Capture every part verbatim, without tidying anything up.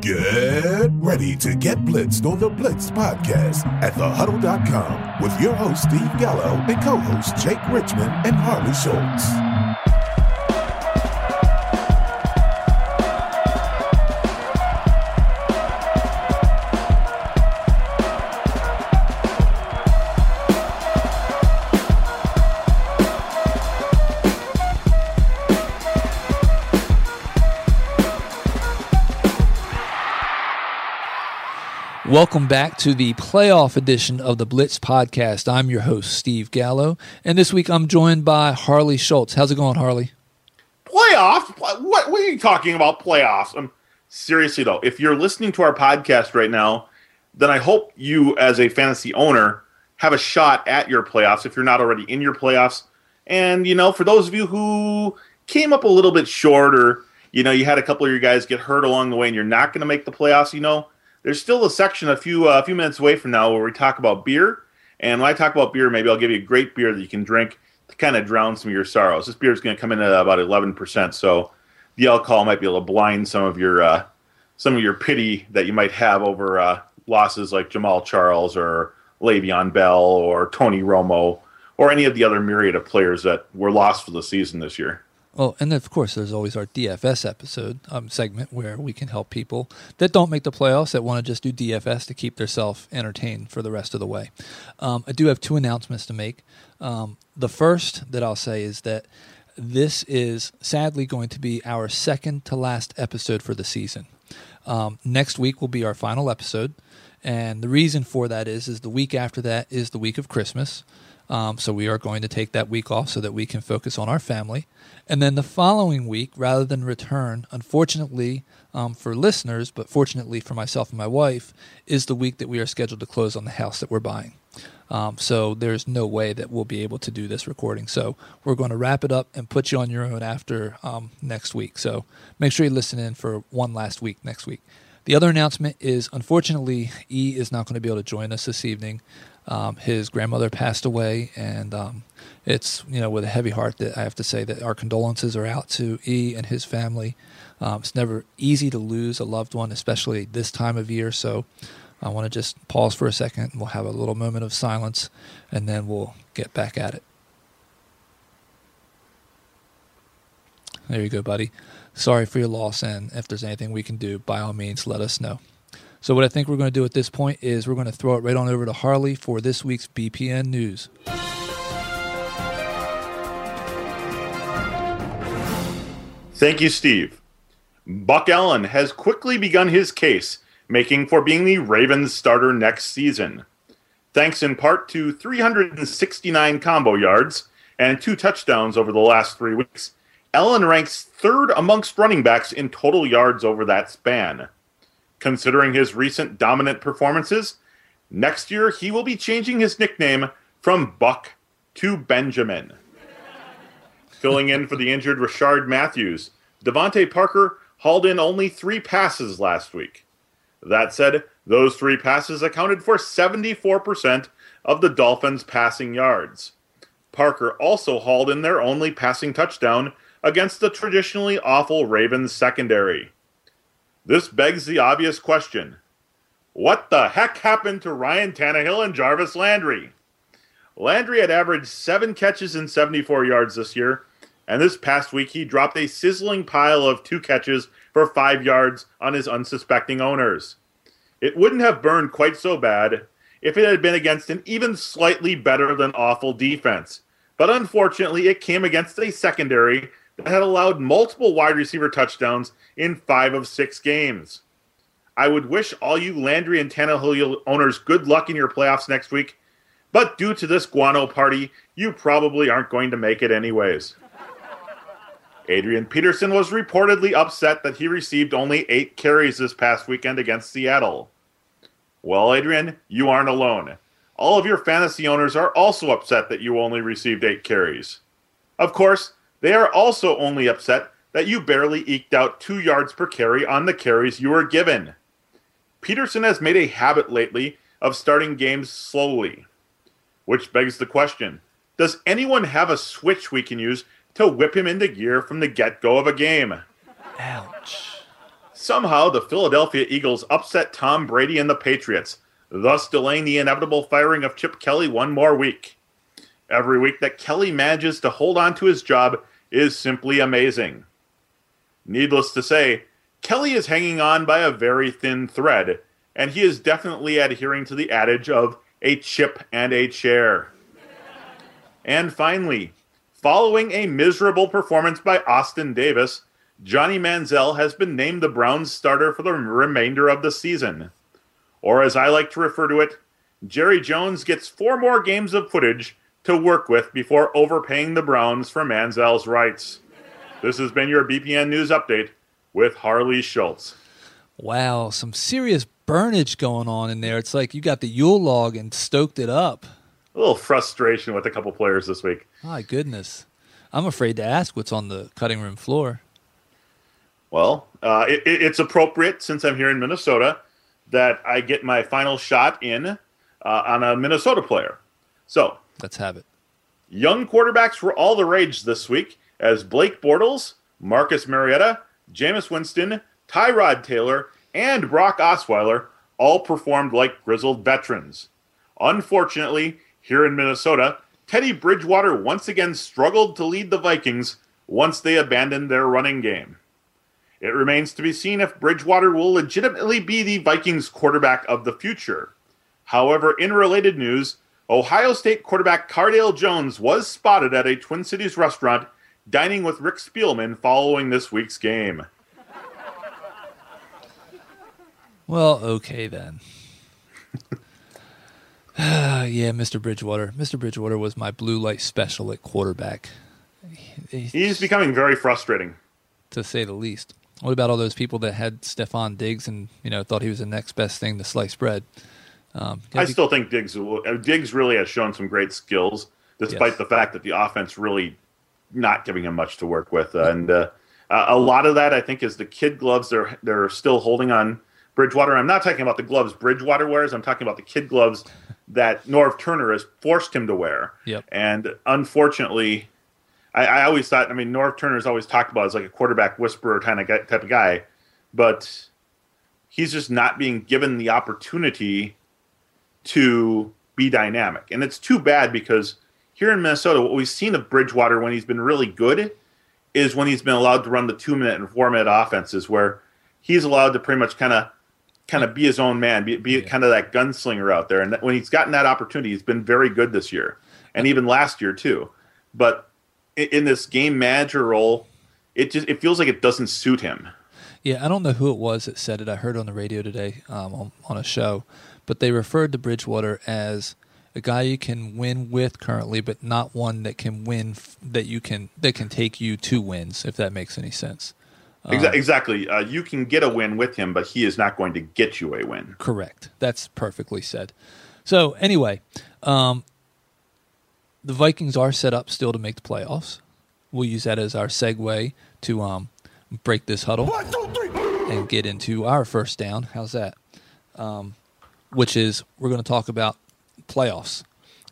Get ready to get blitzed on the Blitz podcast at the huddle dot com with your host, Steve Gallo, and co-hosts Jake Richmond and Harley Schultz. Welcome back to the playoff edition of the Blitz podcast. I'm your host, Steve Gallo, and this week I'm joined by Harley Schultz. How's it going, Harley? Playoffs? What, what are you talking about, playoffs? Um, seriously, though, if you're listening to our podcast right now, then I hope you, as a fantasy owner, have a shot at your playoffs if you're not already in your playoffs. And, you know, for those of you who came up a little bit short or, you know, you had a couple of your guys get hurt along the way and you're not going to make the playoffs, you know, there's still a section a few uh, a few minutes away from now where we talk about beer. And when I talk about beer, maybe I'll give you a great beer that you can drink to kind of drown some of your sorrows. This beer is going to come in at about eleven percent, so the alcohol might be able to blind some of your uh, some of your pity that you might have over uh, losses like Jamal Charles or Le'Veon Bell or Tony Romo or any of the other myriad of players that were lost for the season this year. Oh, and of course, there's always our D F S episode um, segment where we can help people that don't make the playoffs that want to just do D F S to keep themselves entertained for the rest of the way. Um, I do have two announcements to make. Um, the first that I'll say is that this is sadly going to be our second to last episode for the season. Um, next week will be our final episode, and the reason for that is is the week after that is the week of Christmas. Um, so we are going to take that week off so that we can focus on our family. And then the following week, rather than return, unfortunately um, for listeners, but fortunately for myself and my wife, is the week that we are scheduled to close on the house that we're buying. Um, so there's no way that we'll be able to do this recording. So we're going to wrap it up and put you on your own after um, next week. So make sure you listen in for one last week next week. The other announcement is, unfortunately, E is not going to be able to join us this evening. Um, his grandmother passed away, and um, it's, you know, with a heavy heart that I have to say that our condolences are out to E and his family. Um, it's never easy to lose a loved one, especially this time of year. So I want to just pause for a second, and we'll have a little moment of silence, and then we'll get back at it. There you go, buddy. Sorry for your loss, and if there's anything we can do, by all means, let us know. So what I think we're going to do at this point is we're going to throw it right on over to Harley for this week's B P N News. Thank you, Steve. Buck Allen has quickly begun his case, making for being the Ravens starter next season. Thanks in part to three hundred sixty-nine combo yards and two touchdowns over the last three weeks, Allen ranks third amongst running backs in total yards over that span. Considering his recent dominant performances, next year he will be changing his nickname from Buck to Benjamin. Filling in for the injured Rishard Matthews, DeVante Parker hauled in only three passes last week. That said, those three passes accounted for seventy-four percent of the Dolphins' passing yards. Parker also hauled in their only passing touchdown against the traditionally awful Ravens secondary. This begs the obvious question. What the heck happened to Ryan Tannehill and Jarvis Landry? Landry had averaged seven catches and seventy-four yards this year, and this past week he dropped a sizzling pile of two catches for five yards on his unsuspecting owners. It wouldn't have burned quite so bad if it had been against an even slightly better than awful defense, but unfortunately it came against a secondary that had allowed multiple wide receiver touchdowns in five of six games. I would wish all you Landry and Tannehill owners good luck in your playoffs next week, but due to this guano party, you probably aren't going to make it anyways. Adrian Peterson was reportedly upset that he received only eight carries this past weekend against Seattle. Well, Adrian, you aren't alone. All of your fantasy owners are also upset that you only received eight carries. Of course, they are also only upset that you barely eked out two yards per carry on the carries you were given. Peterson has made a habit lately of starting games slowly, which begs the question, does anyone have a switch we can use to whip him into gear from the get-go of a game? Ouch. Somehow, the Philadelphia Eagles upset Tom Brady and the Patriots, thus delaying the inevitable firing of Chip Kelly one more week. Every week that Kelly manages to hold on to his job is simply amazing. Needless to say, Kelly is hanging on by a very thin thread, and he is definitely adhering to the adage of a chip and a chair. And finally, following a miserable performance by Austin Davis, Johnny Manziel has been named the Browns starter for the remainder of the season. Or as I like to refer to it, Jerry Jones gets four more games of footage to work with before overpaying the Browns for Manziel's rights. This has been your B P N News Update with Harley Schultz. Wow, some serious burnage going on in there. It's like you got the Yule log and stoked it up. A little frustration with a couple players this week. My goodness. I'm afraid to ask what's on the cutting room floor. Well, uh, it, it's appropriate, since I'm here in Minnesota, that I get my final shot in uh, on a Minnesota player. So let's have it. Young quarterbacks were all the rage this week as Blake Bortles, Marcus Mariota, Jameis Winston, Tyrod Taylor, and Brock Osweiler all performed like grizzled veterans. Unfortunately, here in Minnesota, Teddy Bridgewater once again struggled to lead the Vikings once they abandoned their running game. It remains to be seen if Bridgewater will legitimately be the Vikings quarterback of the future. However, in related news, Ohio State quarterback Cardale Jones was spotted at a Twin Cities restaurant dining with Rick Spielman following this week's game. Well, okay then. uh, yeah, Mister Bridgewater. Mister Bridgewater was my blue light special at quarterback. He's, He's becoming very frustrating, to say the least. What about all those people that had Stefon Diggs and, you know, thought he was the next best thing to sliced bread? Um, I be... still think Diggs Diggs really has shown some great skills, despite yes. the fact that the offense really not giving him much to work with. Uh, yeah. And uh, a lot of that, I think, is the kid gloves they're, they're still holding on Bridgewater. I'm not talking about the gloves Bridgewater wears. I'm talking about the kid gloves that Norv Turner has forced him to wear. Yep. And unfortunately, I, I always thought, I mean, Norv Turner is always talked about as like a quarterback whisperer kind of guy, type of guy, but he's just not being given the opportunity to be dynamic. And it's too bad because here in Minnesota, what we've seen of Bridgewater when he's been really good is when he's been allowed to run the two-minute and four-minute offenses where he's allowed to pretty much kind of kind of be his own man, be, be yeah. kind of that gunslinger out there. And when he's gotten that opportunity, he's been very good this year and even last year too. But in this game manager role, it just it feels like it doesn't suit him. Yeah, I don't know who it was that said it. I heard it on the radio today um, on, on a show, but they referred to Bridgewater as a guy you can win with currently, but not one that can win f- that you can that can take you to wins. If that makes any sense. Um, exactly. Uh, you can get a win with him, but he is not going to get you a win. Correct. That's perfectly said. So anyway. Um, The Vikings are set up still to make the playoffs. We'll use that as our segue to um, break this huddle One, two, three. And get into our first down. How's that? Um, which is we're going to talk about playoffs.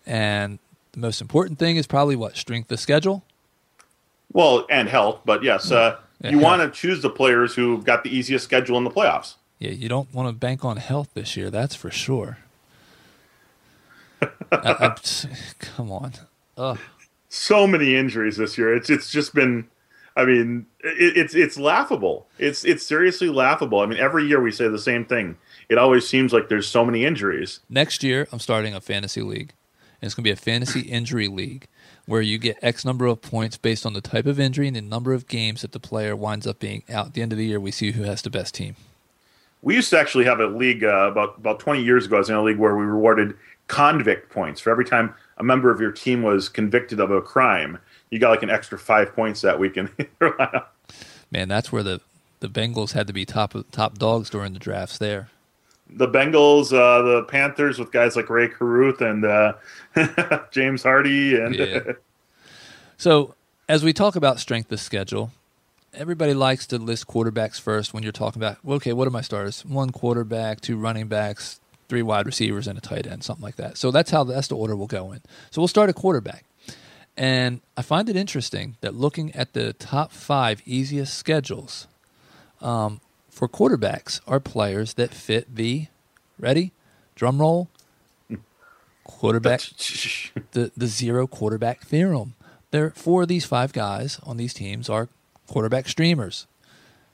And the most important thing is probably what? Strength of schedule? Well, and health. But, yes, uh, yeah, you want to choose the players who've got the easiest schedule in the playoffs. Yeah, you don't want to bank on health this year. That's for sure. I, I, come on. Ugh. So many injuries this year. It's it's just been, I mean, it, it's it's laughable. It's it's seriously laughable. I mean, every year we say the same thing. It always seems like there's so many injuries. Next year, I'm starting a fantasy league. And it's going to be a fantasy injury league where you get X number of points based on the type of injury and the number of games that the player winds up being out. At the end of the year, we see who has the best team. We used to actually have a league uh, about, about twenty years ago. I was in a league where we rewarded convict points. For every time a member of your team was convicted of a crime, you got like an extra five points that week in their lineup. Man, that's where the, the Bengals had to be top top dogs during the drafts there. The Bengals, uh, the Panthers with guys like Ray Carruth and uh, James Hardy. and yeah. So as we talk about strength of schedule, everybody likes to list quarterbacks first when you're talking about, okay, what are my starters? One quarterback, two running backs, three wide receivers and a tight end, something like that. So that's how that's the order we'll go in. So we'll start at quarterback. And I find it interesting that looking at the top five easiest schedules, um, for quarterbacks are players that fit the, ready, drum roll, quarterback, the, the zero quarterback theorem. There, four of these five guys on these teams are quarterback streamers.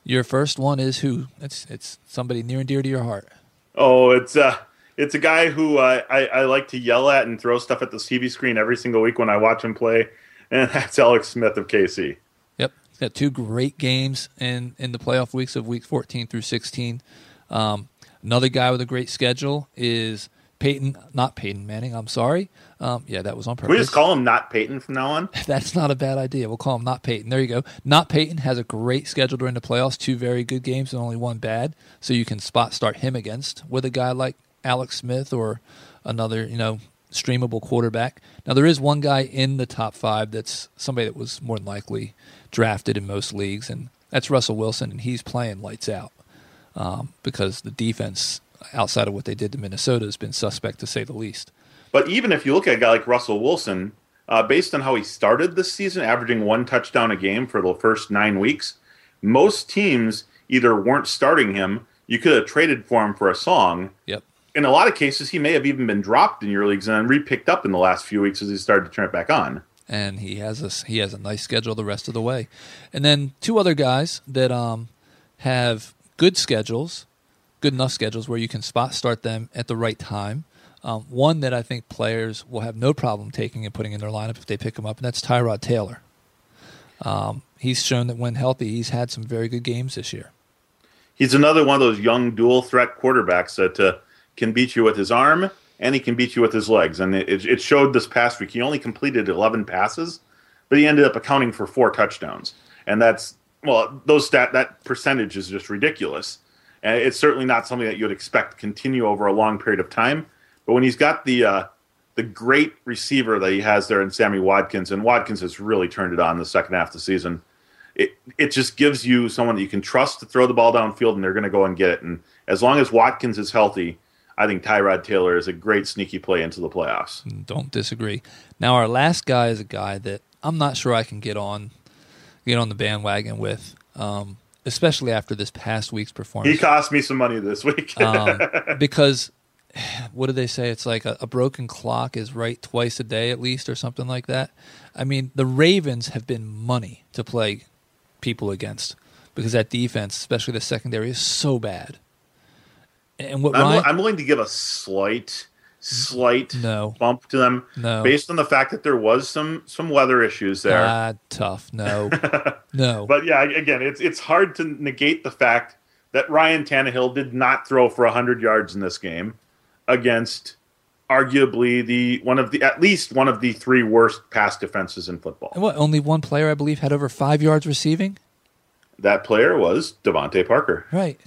Your first one is who? It's it's somebody near and dear to your heart. Oh, it's uh, it's a guy who uh, I, I like to yell at and throw stuff at the T V screen every single week when I watch him play, and that's Alex Smith of K C. Yep, he's got two great games in, in the playoff weeks of week fourteen through sixteen. Um, another guy with a great schedule is Peyton, not Peyton Manning, I'm sorry. Um, yeah, that was on purpose. Can we just call him Not Peyton from now on? That's not a bad idea. We'll call him Not Peyton. There you go. Not Peyton has a great schedule during the playoffs, two very good games and only one bad, so you can spot start him against with a guy like Alex Smith or another, you know, streamable quarterback. Now, there is one guy in the top five that's somebody that was more than likely drafted in most leagues, and that's Russell Wilson, and he's playing lights out um, because the defense – outside of what they did to Minnesota, has been suspect, to say the least. But even if you look at a guy like Russell Wilson, uh, based on how he started this season, averaging one touchdown a game for the first nine weeks, most teams either weren't starting him, you could have traded for him for a song. Yep. In a lot of cases, he may have even been dropped in your leagues and then re-picked up in the last few weeks as he started to turn it back on. And he has a, he has a nice schedule the rest of the way. And then two other guys that um, have good schedules, good enough schedules where you can spot start them at the right time. Um, one that I think players will have no problem taking and putting in their lineup if they pick him up, and that's Tyrod Taylor. Um, he's shown that when healthy, he's had some very good games this year. He's another one of those young dual-threat quarterbacks that uh, can beat you with his arm and he can beat you with his legs. And it, it showed this past week. He only completed eleven passes, but he ended up accounting for four touchdowns. And that's, well, those stat that percentage is just ridiculous. And it's certainly not something that you would expect to continue over a long period of time. But when he's got the uh, the great receiver that he has there in Sammy Watkins, and Watkins has really turned it on the second half of the season, it it just gives you someone that you can trust to throw the ball downfield, and they're going to go and get it. And as long as Watkins is healthy, I think Tyrod Taylor is a great sneaky play into the playoffs. Don't disagree. Now, our last guy is a guy that I'm not sure I can get on, get on the bandwagon with. Um Especially after this past week's performance. He cost me some money this week. um, because, what do they say? It's like a, a broken clock is right twice a day at least or something like that. I mean, the Ravens have been money to play people against because that defense, especially the secondary, is so bad. And what I'm, Ryan, I'm willing to give a slight, slight no. bump to them no. based on the fact that there was some some weather issues there. Ah, tough. No. No. But yeah, again, it's it's hard to negate the fact that Ryan Tannehill did not throw for one hundred yards in this game against arguably the one of the at least one of the three worst pass defenses in football. And what, only one player I believe had over five yards receiving? That player was DeVante Parker. Right.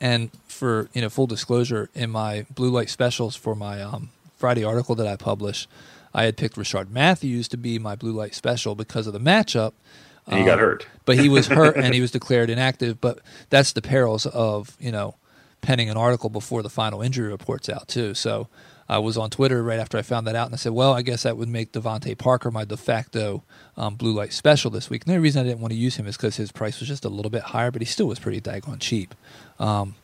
And for, you know, full disclosure, in my blue light specials for my um, Friday article that I publish, I had picked Rishard Matthews to be my blue light special because of the matchup. And he um, got hurt. But he was hurt and he was declared inactive. But that's the perils of, you know, penning an article before the final injury report's out too. So I was on Twitter right after I found that out, and I said, well, I guess that would make DeVante Parker my de facto um, blue light special this week. And the only reason I didn't want to use him is because his price was just a little bit higher, but he still was pretty daggone cheap. Um,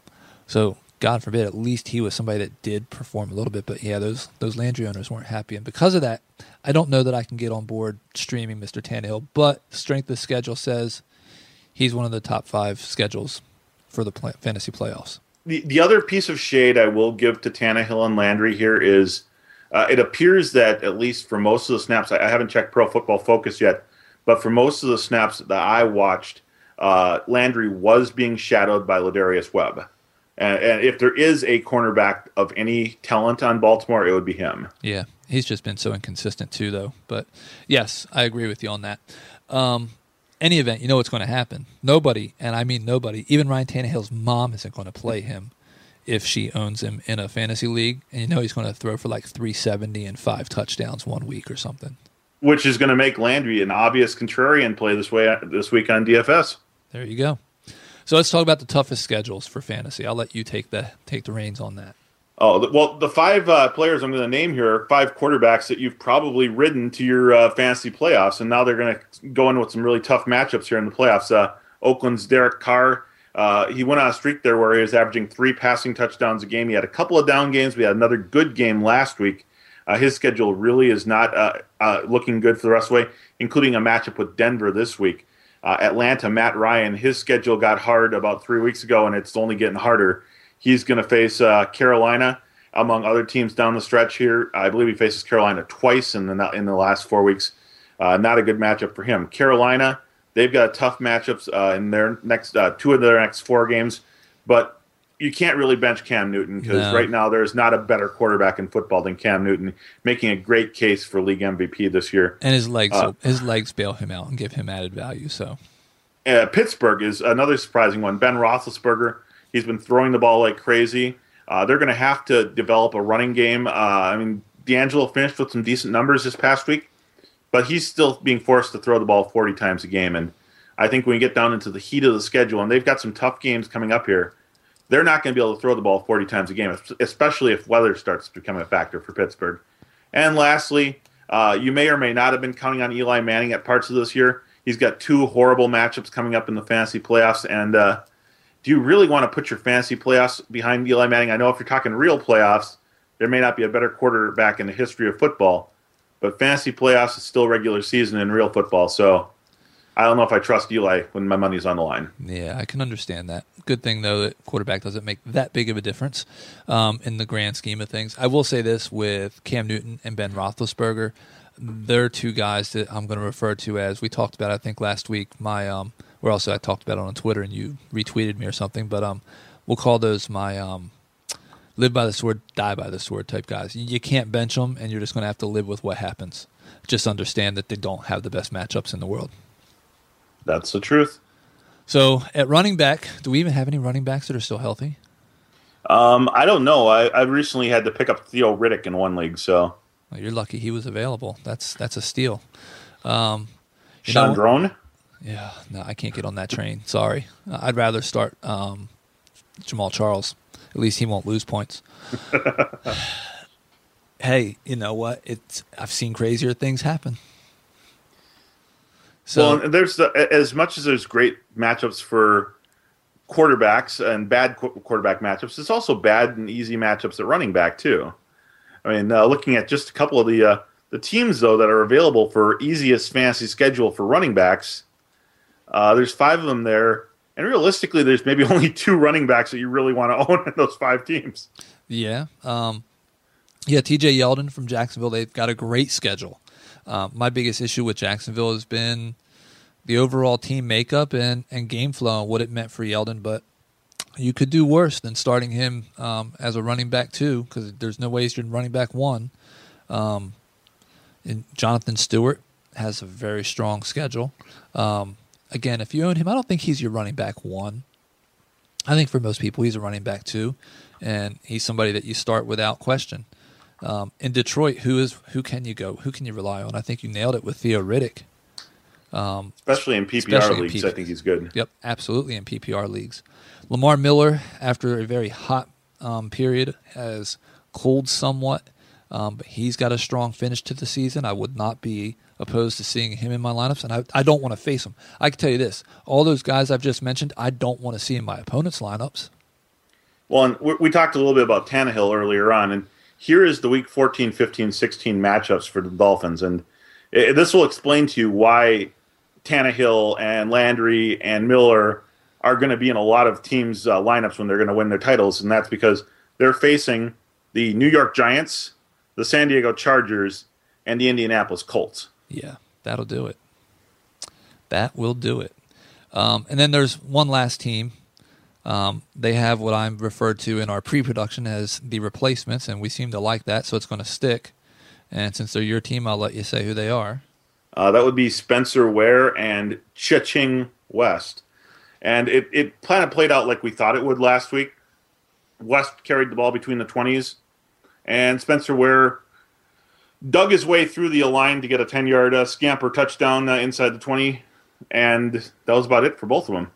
so God forbid, at least he was somebody that did perform a little bit. But yeah, those those Landry owners weren't happy. And because of that, I don't know that I can get on board streaming Mister Tannehill, but strength of schedule says he's one of the top five schedules for the play- fantasy playoffs. The the other piece of shade I will give to Tannehill and Landry here is uh, it appears that, at least for most of the snaps, I, I haven't checked Pro Football Focus yet, but for most of the snaps that I watched, uh, Landry was being shadowed by Ladarius Webb. And, and if there is a cornerback of any talent on Baltimore, it would be him. Yeah, he's just been so inconsistent too, though. But yes, I agree with you on that. Um Any event, you know what's going to happen. Nobody, and I mean nobody, even Ryan Tannehill's mom isn't going to play him if she owns him in a fantasy league. And you know he's going to throw for like three seventy and five touchdowns one week or something. Which is going to make Landry an obvious contrarian play this way this week on D F S. There you go. So let's talk about the toughest schedules for fantasy. I'll let you take the take the reins on that. Oh, well, the five uh, players I'm going to name here are five quarterbacks that you've probably ridden to your uh, fantasy playoffs, and now they're going to go in with some really tough matchups here in the playoffs. Uh, Oakland's Derek Carr Uh, he went on a streak there where he was averaging three passing touchdowns a game. He had a couple of down games. We had another good game last week. Uh, his schedule really is not uh, uh, looking good for the rest of the way, including a matchup with Denver this week. Uh, Atlanta, Matt Ryan, his schedule got hard about three weeks ago, and it's only getting harder. He's going to face uh, Carolina, among other teams down the stretch here. I believe he faces Carolina twice in the in the last four weeks. Uh, not a good matchup for him. Carolina, they've got tough matchups uh, in their next uh, two of their next four games, but you can't really bench Cam Newton because no. right now there is not a better quarterback in football than Cam Newton, making a great case for league M V P this year. And his legs, uh, his legs bail him out and give him added value. So, uh, Pittsburgh is another surprising one. Ben Roethlisberger, he's been throwing the ball like crazy. Uh, they're going to have to develop a running game. Uh, I mean, D'Angelo finished with some decent numbers this past week, but he's still being forced to throw the ball forty times a game. And I think when you get down into the heat of the schedule, and they've got some tough games coming up here, they're not going to be able to throw the ball forty times a game, especially if weather starts to become a factor for Pittsburgh. And lastly, uh, you may or may not have been counting on Eli Manning at parts of this year. He's got two horrible matchups coming up in the fantasy playoffs. And uh, do you really want to put your fantasy playoffs behind Eli Manning? I know if you're talking real playoffs, there may not be a better quarterback in the history of football. But fantasy playoffs is still regular season in real football, so I don't know if I trust Eli when my money's on the line. Yeah, I can understand that. Good thing, though, that quarterback doesn't make that big of a difference um, in the grand scheme of things. I will say this with Cam Newton and Ben Roethlisberger. They're two guys that I'm going to refer to as we talked about, I think, last week. My, um, or also I talked about it on Twitter, and you retweeted me or something, but um, we'll call those my um, – live by the sword, die by the sword type guys. You can't bench them, and you're just going to have to live with what happens. Just understand that they don't have the best matchups in the world. That's the truth. So at running back, do we even have any running backs that are still healthy? Um, I don't know. I, I recently had to pick up Theo Riddick in one league. So well, you're lucky he was available. That's that's a steal. Um, Chandrone? Yeah, no, I can't get on that train. Sorry. I'd rather start um, Jamal Charles. At least he won't lose points. Hey, you know what? It's I've seen crazier things happen. So well, there's the, as much as there's great matchups for quarterbacks and bad qu- quarterback matchups, it's also bad and easy matchups at running back too. I mean, uh, looking at just a couple of the uh, the teams though that are available for easiest fantasy schedule for running backs, uh, there's five of them there. And realistically, there's maybe only two running backs that you really want to own in those five teams. Yeah. Um, yeah, T J Yeldon from Jacksonville, they've got a great schedule. Um, my biggest issue with Jacksonville has been the overall team makeup and, and game flow and what it meant for Yeldon. But you could do worse than starting him um, as a running back two because there's no way he's in running back one. Um, and Jonathan Stewart has a very strong schedule. Um Again, if you own him, I don't think he's your running back one. I think for most people, he's a running back two, and he's somebody that you start without question. Um, in Detroit, who is who can you go? Who can you rely on? I think you nailed it with Theo Riddick. Um, especially in P P R especially leagues, in P P R. I think he's good. Yep, absolutely in P P R leagues. Lamar Miller, after a very hot um, period, has cooled somewhat, um, but he's got a strong finish to the season. I would not be opposed to seeing him in my lineups, and I, I don't want to face him. I can tell you this. All those guys I've just mentioned, I don't want to see in my opponent's lineups. Well, and we, we talked a little bit about Tannehill earlier on, and here is the Week fourteen, fifteen, sixteen matchups for the Dolphins, and it, this will explain to you why Tannehill and Landry and Miller are going to be in a lot of teams' uh, lineups when they're going to win their titles, and that's because they're facing the New York Giants, the San Diego Chargers, and the Indianapolis Colts. Yeah, that'll do it. That will do it. Um, and then there's one last team. Um, they have what I'm referred to in our pre-production as the replacements, and we seem to like that, so it's going to stick. And since they're your team, I'll let you say who they are. Uh, that would be Spencer Ware and Charcandrick West. And it, it kind of played out like we thought it would last week. West carried the ball between the twenties, and Spencer Ware dug his way through the line to get a ten-yard uh, scamper touchdown uh, inside the twenty, and that was about it for both of them.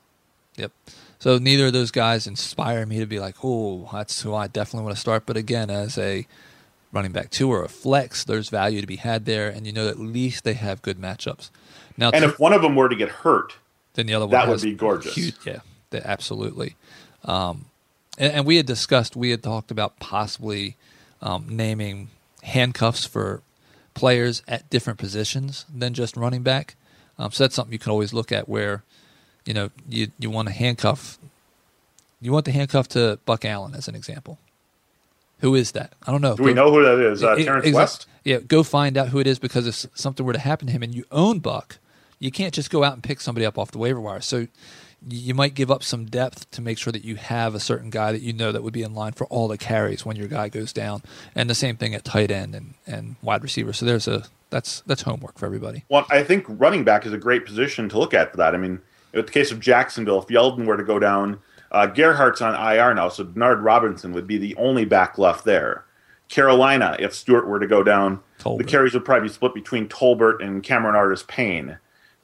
Yep. So neither of those guys inspire me to be like, oh, that's who I definitely want to start. But again, as a running back two or a flex, there's value to be had there, and you know at least they have good matchups. Now, and t- if one of them were to get hurt, then the other one that has, would be gorgeous. Huge, yeah, that absolutely. Um, and, and we had discussed, we had talked about possibly um, naming handcuffs for players at different positions than just running back. Um, so that's something you can always look at where, you know, you you want a handcuff. You want the handcuff to Buck Allen as an example. Who is that? I don't know. Do we go, know who that is? Uh, it, Terrence it, West? Yeah, go find out who it is, because if something were to happen to him and you own Buck, you can't just go out and pick somebody up off the waiver wire. So you might give up some depth to make sure that you have a certain guy that you know that would be in line for all the carries when your guy goes down. And the same thing at tight end and, and wide receiver. So there's a that's that's homework for everybody. Well, I think running back is a great position to look at for that. I mean, in the case of Jacksonville, if Yeldon were to go down, Uh, Gerhardt's on I R now, so Bernard Robinson would be the only back left there. Carolina, if Stewart were to go down, Tolbert. The carries would probably be split between Tolbert and Cameron Artis-Payne.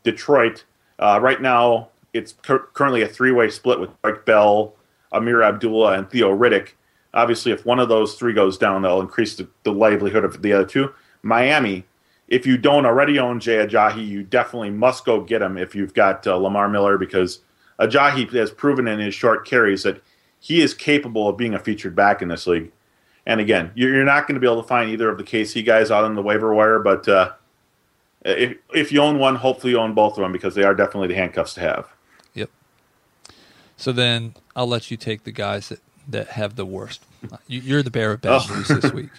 Detroit, uh, right now, it's cu- currently a three-way split with Mike Bell, Amir Abdullah, and Theo Riddick. Obviously, if one of those three goes down, they'll increase the, the livelihood of the other two. Miami, if you don't already own Jay Ajayi, you definitely must go get him if you've got uh, Lamar Miller, because Ajayi has proven in his short carries that he is capable of being a featured back in this league. And again, you're not going to be able to find either of the K C guys out on the waiver wire, but uh, if if you own one, hopefully you own both of them, because they are definitely the handcuffs to have. Yep. So then I'll let you take the guys that, that have the worst. You're the bearer of bad oh. news this week.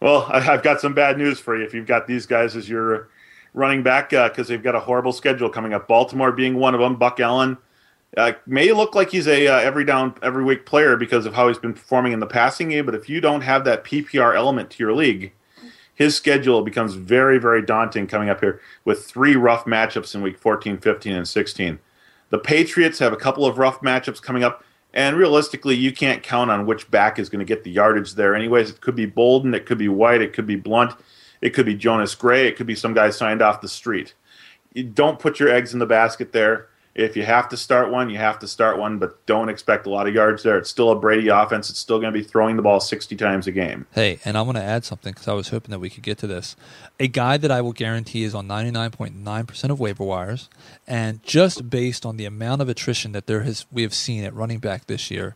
Well, I've got some bad news for you if you've got these guys as your running back, because uh, they've got a horrible schedule coming up. Baltimore being one of them. Buck Allen Uh, may look like he's a uh, every down, every week player because of how he's been performing in the passing game, but if you don't have that P P R element to your league, his schedule becomes very, very daunting coming up here with three rough matchups in week fourteen, fifteen, and sixteen. The Patriots have a couple of rough matchups coming up, and realistically, you can't count on which back is going to get the yardage there. Anyways, it could be Bolden, it could be White, it could be Blunt, it could be Jonas Gray, it could be some guy signed off the street. You don't put your eggs in the basket there. If you have to start one, you have to start one, but don't expect a lot of yards there. It's still a Brady offense. It's still going to be throwing the ball sixty times a game. Hey, and I'm going to add something because I was hoping that we could get to this. A guy that I will guarantee is on ninety-nine point nine percent of waiver wires, and just based on the amount of attrition that there has, we have seen at running back this year,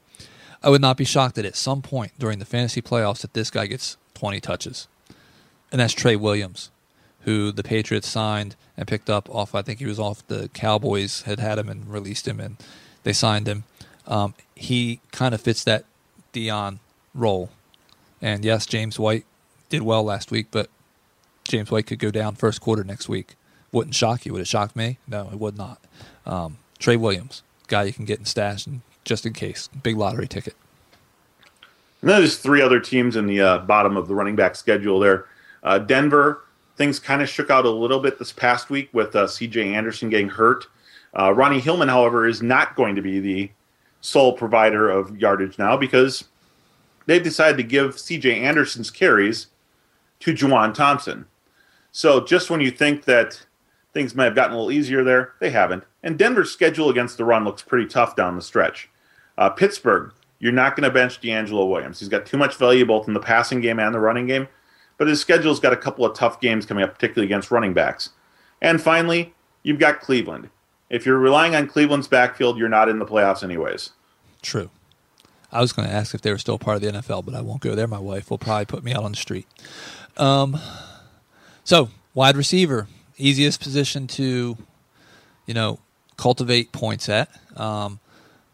I would not be shocked that at some point during the fantasy playoffs that this guy gets twenty touches, and that's Trey Williams, who the Patriots signed and picked up off, I think he was off the Cowboys, had had him and released him, and they signed him. Um, he kind of fits that Deion role. And yes, James White did well last week, but James White could go down first quarter next week. Wouldn't shock you. Would it shock me? No, it would not. Um, Trey Williams, guy you can get in stash and just in case. Big lottery ticket. And then there's three other teams in the uh, bottom of the running back schedule there. Uh, Denver, things kind of shook out a little bit this past week with uh, C J Anderson getting hurt. Uh, Ronnie Hillman, however, is not going to be the sole provider of yardage now because they've decided to give C J Anderson's carries to Juwan Thompson. So just when you think that things might have gotten a little easier there, they haven't. And Denver's schedule against the run looks pretty tough down the stretch. Uh, Pittsburgh, you're not going to bench D'Angelo Williams. He's got too much value both in the passing game and the running game. But his schedule's got a couple of tough games coming up, particularly against running backs. And finally, you've got Cleveland. If you're relying on Cleveland's backfield, you're not in the playoffs anyways. True. I was going to ask if they were still part of the N F L, but I won't go there. My wife will probably put me out on the street. Um, so, wide receiver, easiest position to, you know, cultivate points at. Um,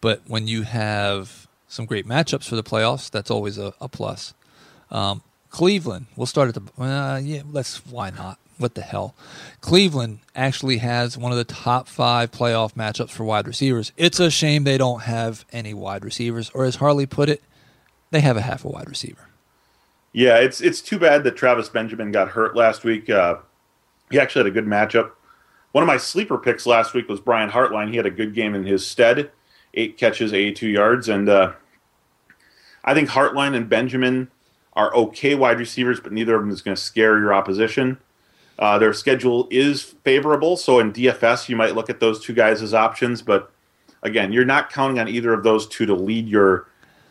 but when you have some great matchups for the playoffs, that's always a, a plus. Um Cleveland, we'll start at the, uh, yeah, let's, why not? What the hell? Cleveland actually has one of the top five playoff matchups for wide receivers. It's a shame they don't have any wide receivers, or as Harley put it, they have a half a wide receiver. Yeah, it's it's too bad that Travis Benjamin got hurt last week. Uh, he actually had a good matchup. One of my sleeper picks last week was Brian Hartline. He had a good game in his stead, eight catches, eighty-two yards, and uh, I think Hartline and Benjamin are okay wide receivers, but neither of them is going to scare your opposition. Uh, their schedule is favorable, so in D F S you might look at those two guys as options, but again, you're not counting on either of those two to lead your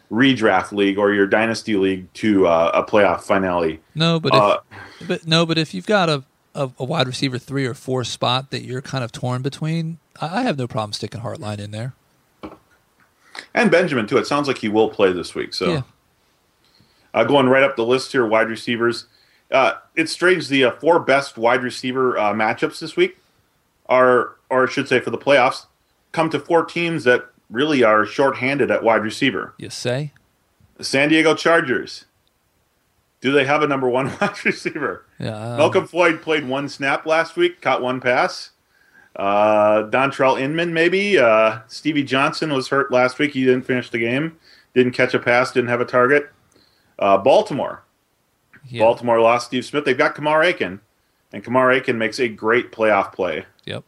redraft league or your dynasty league to uh, a playoff finale. No, but uh, if, but no, but if you've got a, a, a wide receiver three or four spot that you're kind of torn between, I have no problem sticking Hartline in there. And Benjamin, too. It sounds like he will play this week. So, yeah. uh, going right up the list here, wide receivers. Uh, it's strange. The uh, four best wide receiver uh, matchups this week are, or I should say for the playoffs, come to four teams that really are shorthanded at wide receiver. You say? The San Diego Chargers. Do they have a number one wide receiver? Yeah, um, Malcolm Floyd played one snap last week, caught one pass. Uh, Dontrell Inman, maybe. Uh, Stevie Johnson was hurt last week. He didn't finish the game. Didn't catch a pass. Didn't have a target. Uh, Baltimore. Yeah. Baltimore lost Steve Smith. They've got Kamar Aiken. And Kamar Aiken makes a great playoff play. Yep.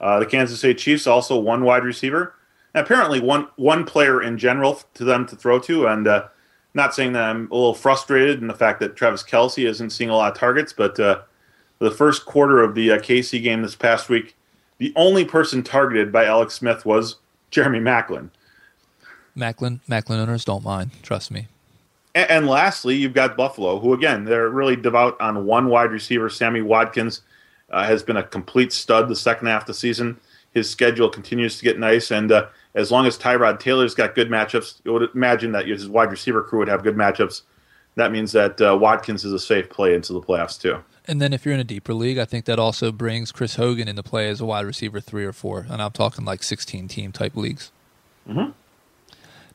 Uh, the Kansas City Chiefs, also one wide receiver. And apparently one one player in general to them to throw to. And uh, not saying that I'm a little frustrated in the fact that Travis Kelce isn't seeing a lot of targets, but uh, the first quarter of the uh, K C game this past week, the only person targeted by Alex Smith was Jeremy Maclin. Maclin, Maclin owners don't mind, trust me. And, and lastly, you've got Buffalo, who, again, they're really devout on one wide receiver. Sammy Watkins uh, has been a complete stud the second half of the season. His schedule continues to get nice, and uh, as long as Tyrod Taylor's got good matchups, you would imagine that his wide receiver crew would have good matchups. That means that uh, Watkins is a safe play into the playoffs, too. And then if you're in a deeper league, I think that also brings Chris Hogan into play as a wide receiver three or four, and I'm talking like sixteen-team type leagues. Mm-hmm.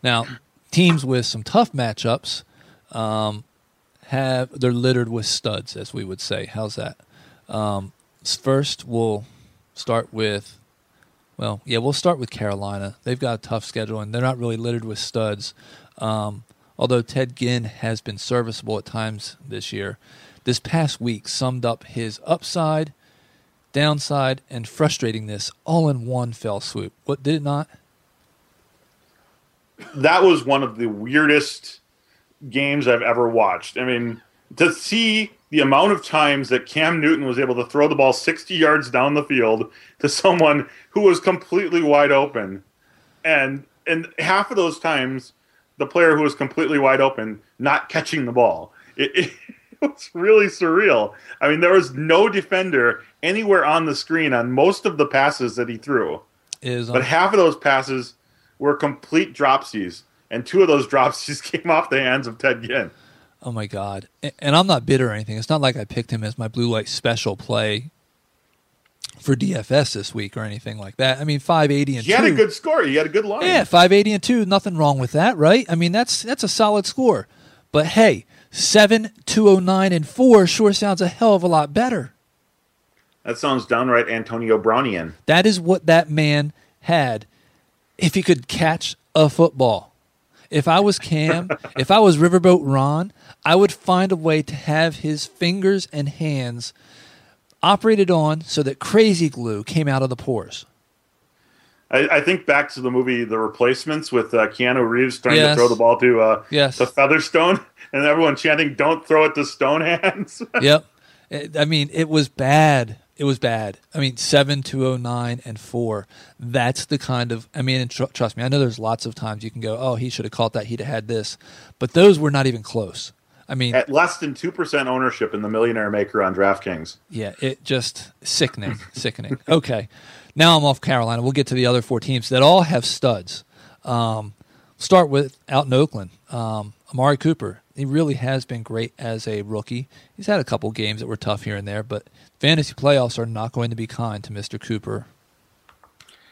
Now, teams with some tough matchups, um, have they're littered with studs, as we would say. How's that? Um, first, we'll start with, well, yeah, we'll start with Carolina. They've got a tough schedule, and they're not really littered with studs, um, although Ted Ginn has been serviceable at times this year. This past week summed up his upside, downside, and frustratingness all in one fell swoop. What did it not? That was one of the weirdest games I've ever watched. I mean, to see the amount of times that Cam Newton was able to throw the ball sixty yards down the field to someone who was completely wide open. And and half of those times, the player who was completely wide open not catching the ball. It, it, It's really surreal. I mean, there was no defender anywhere on the screen on most of the passes that he threw. Is but on. Half of those passes were complete dropsies, and two of those dropsies came off the hands of Ted Ginn. Oh, my God. And I'm not bitter or anything. It's not like I picked him as my blue light special play for D F S this week or anything like that. I mean, five eighty and he two. He had a good score. He had a good line. Yeah, five eighty and two. Nothing wrong with that, right? I mean, that's that's a solid score. But, hey, seven, two oh nine, and four sure sounds a hell of a lot better. That sounds downright Antonio Brownian. That is what that man had if he could catch a football. If I was Cam, if I was Riverboat Ron, I would find a way to have his fingers and hands operated on so that crazy glue came out of the pores. I, I think back to the movie The Replacements with uh, Keanu Reeves trying yes. to throw the ball to uh, yes. to Featherstone. And everyone chanting, "Don't throw it to Stonehands." Yep. I mean, it was bad. It was bad. I mean, seven, two oh nine, and four. That's the kind of, I mean, and tr- trust me, I know there's lots of times you can go, oh, he should have caught that. He'd have had this. But those were not even close. I mean, at less than two percent ownership in the Millionaire Maker on DraftKings. Yeah, it just sickening, sickening. Okay. Now I'm off Carolina. We'll get to the other four teams that all have studs. Um, start with out in Oakland. Um, Amari Cooper. He really has been great as a rookie. He's had a couple games that were tough here and there, but fantasy playoffs are not going to be kind to Mister Cooper.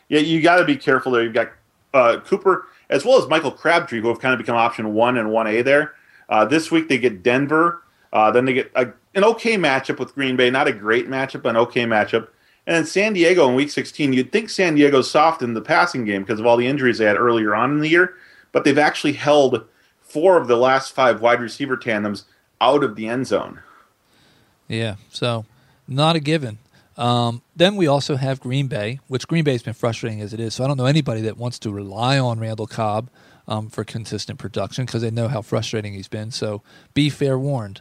Yeah, you got to be careful there. You've got uh, Cooper as well as Michael Crabtree, who have kind of become option one and one A there. Uh, this week they get Denver. Uh, then they get a, an okay matchup with Green Bay. Not a great matchup, but an okay matchup. And then San Diego in Week sixteen. You'd think San Diego's soft in the passing game because of all the injuries they had earlier on in the year, but they've actually held four of the last five wide receiver tandems out of the end zone. Yeah, so not a given. Um, then we also have Green Bay, which Green Bay's been frustrating as it is, so I don't know anybody that wants to rely on Randall Cobb um, for consistent production because they know how frustrating he's been, so be fair warned.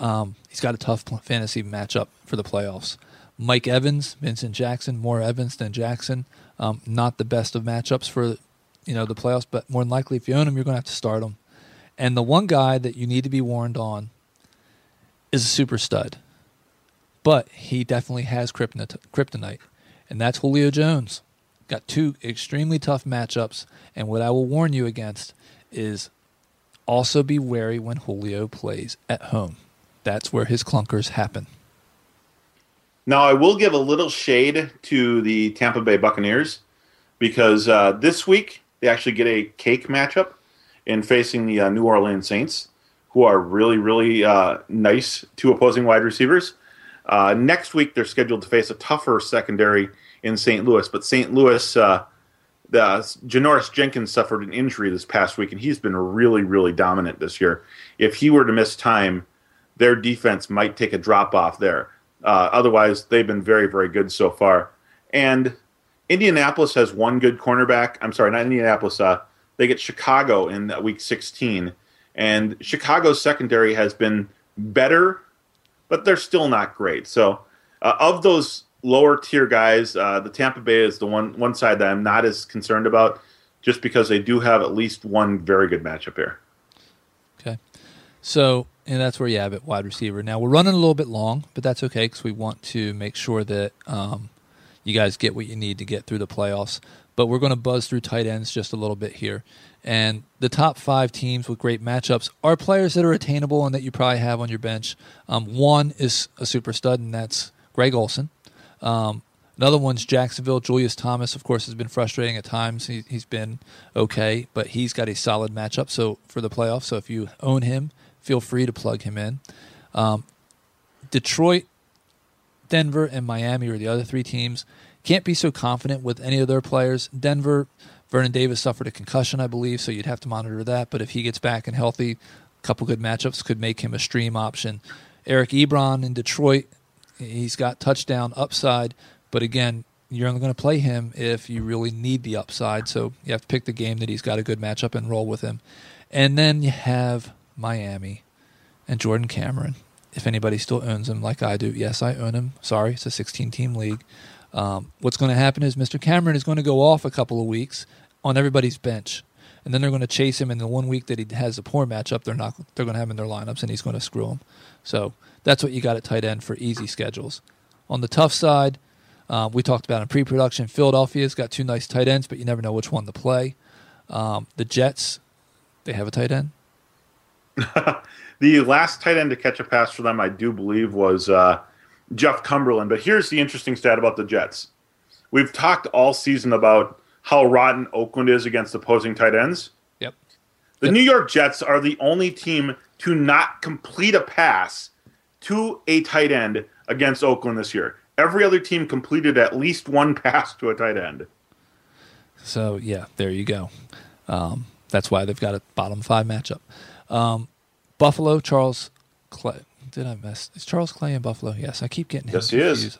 Um, he's got a tough fantasy matchup for the playoffs. Mike Evans, Vincent Jackson, more Evans than Jackson. Um, not the best of matchups for you know the playoffs, but more than likely if you own him, you're going to have to start him. And the one guy that you need to be warned on is a super stud. But he definitely has kryptonite, kryptonite, and that's Julio Jones. Got two extremely tough matchups, and what I will warn you against is also be wary when Julio plays at home. That's where his clunkers happen. Now, I will give a little shade to the Tampa Bay Buccaneers because uh, this week they actually get a cake matchup in facing the uh, New Orleans Saints, who are really, really uh, nice to opposing wide receivers. Uh, next week they're scheduled to face a tougher secondary in Saint Louis, but Saint Louis, uh, the, uh, Janoris Jenkins suffered an injury this past week, and he's been really, really dominant this year. If he were to miss time, their defense might take a drop off there. Uh, otherwise, they've been very, very good so far. And Indianapolis has one good cornerback. I'm sorry, not Indianapolis. Uh, they get Chicago in week sixteen, and Chicago's secondary has been better, but they're still not great. So uh, of those lower-tier guys, uh, the Tampa Bay is the one one side that I'm not as concerned about just because they do have at least one very good matchup here. Okay. So, and that's where you have it, wide receiver. Now, we're running a little bit long, but that's okay because we want to make sure that um, you guys get what you need to get through the playoffs. But we're going to buzz through tight ends just a little bit here. And the top five teams with great matchups are players that are attainable and that you probably have on your bench. Um, one is a super stud, and that's Greg Olsen. Um, another one's Jacksonville. Julius Thomas, of course, has been frustrating at times. He, he's been okay, but he's got a solid matchup so for the playoffs. So if you own him, feel free to plug him in. Um, Detroit, Denver, and Miami are the other three teams. Can't be so confident with any of their players. Denver, Vernon Davis suffered a concussion, I believe, so you'd have to monitor that. But if he gets back and healthy, a couple good matchups could make him a stream option. Eric Ebron in Detroit, he's got touchdown upside. But again, you're only going to play him if you really need the upside. So you have to pick the game that he's got a good matchup and roll with him. And then you have Miami and Jordan Cameron. If anybody still owns him like I do, yes, I own him. Sorry, it's a sixteen-team league. Um, what's going to happen is Mister Cameron is going to go off a couple of weeks on everybody's bench, and then they're going to chase him. And the one week that he has a poor matchup, they're not they're going to have him in their lineups, and he's going to screw him. So that's what you got at tight end for easy schedules. On the tough side, uh, we talked about in pre-production, Philadelphia's got two nice tight ends, but you never know which one to play. Um, the Jets, they have a tight end. The last tight end to catch a pass for them, I do believe, was Uh... Jeff Cumberland. But here's the interesting stat about the Jets. We've talked all season about how rotten Oakland is against opposing tight ends. Yep. The yep. New York Jets are the only team to not complete a pass to a tight end against Oakland this year. Every other team completed at least one pass to a tight end. So, yeah, there you go. Um, that's why they've got a bottom five matchup. Um, Buffalo, Charles Clay. Did I mess? Is Charles Clay in Buffalo? Yes, I keep getting him yes, confused. He is.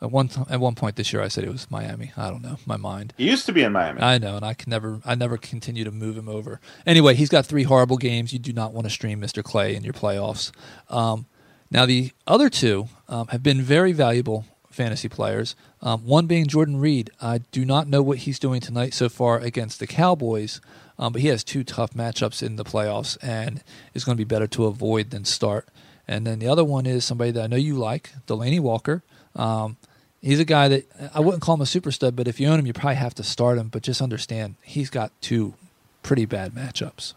At one t- at one point this year, I said it was Miami. I don't know. My mind. He used to be in Miami. I know, and I can never. I never continue to move him over. Anyway, he's got three horrible games. You do not want to stream Mister Clay in your playoffs. Um, now the other two um, have been very valuable fantasy players. Um, one being Jordan Reed. I do not know what he's doing tonight so far against the Cowboys, um, but he has two tough matchups in the playoffs, and it's going to be better to avoid than start. And then the other one is somebody that I know you like, Delaney Walker. Um, he's a guy that I wouldn't call him a super stud, but if you own him, you probably have to start him. But just understand, he's got two pretty bad matchups.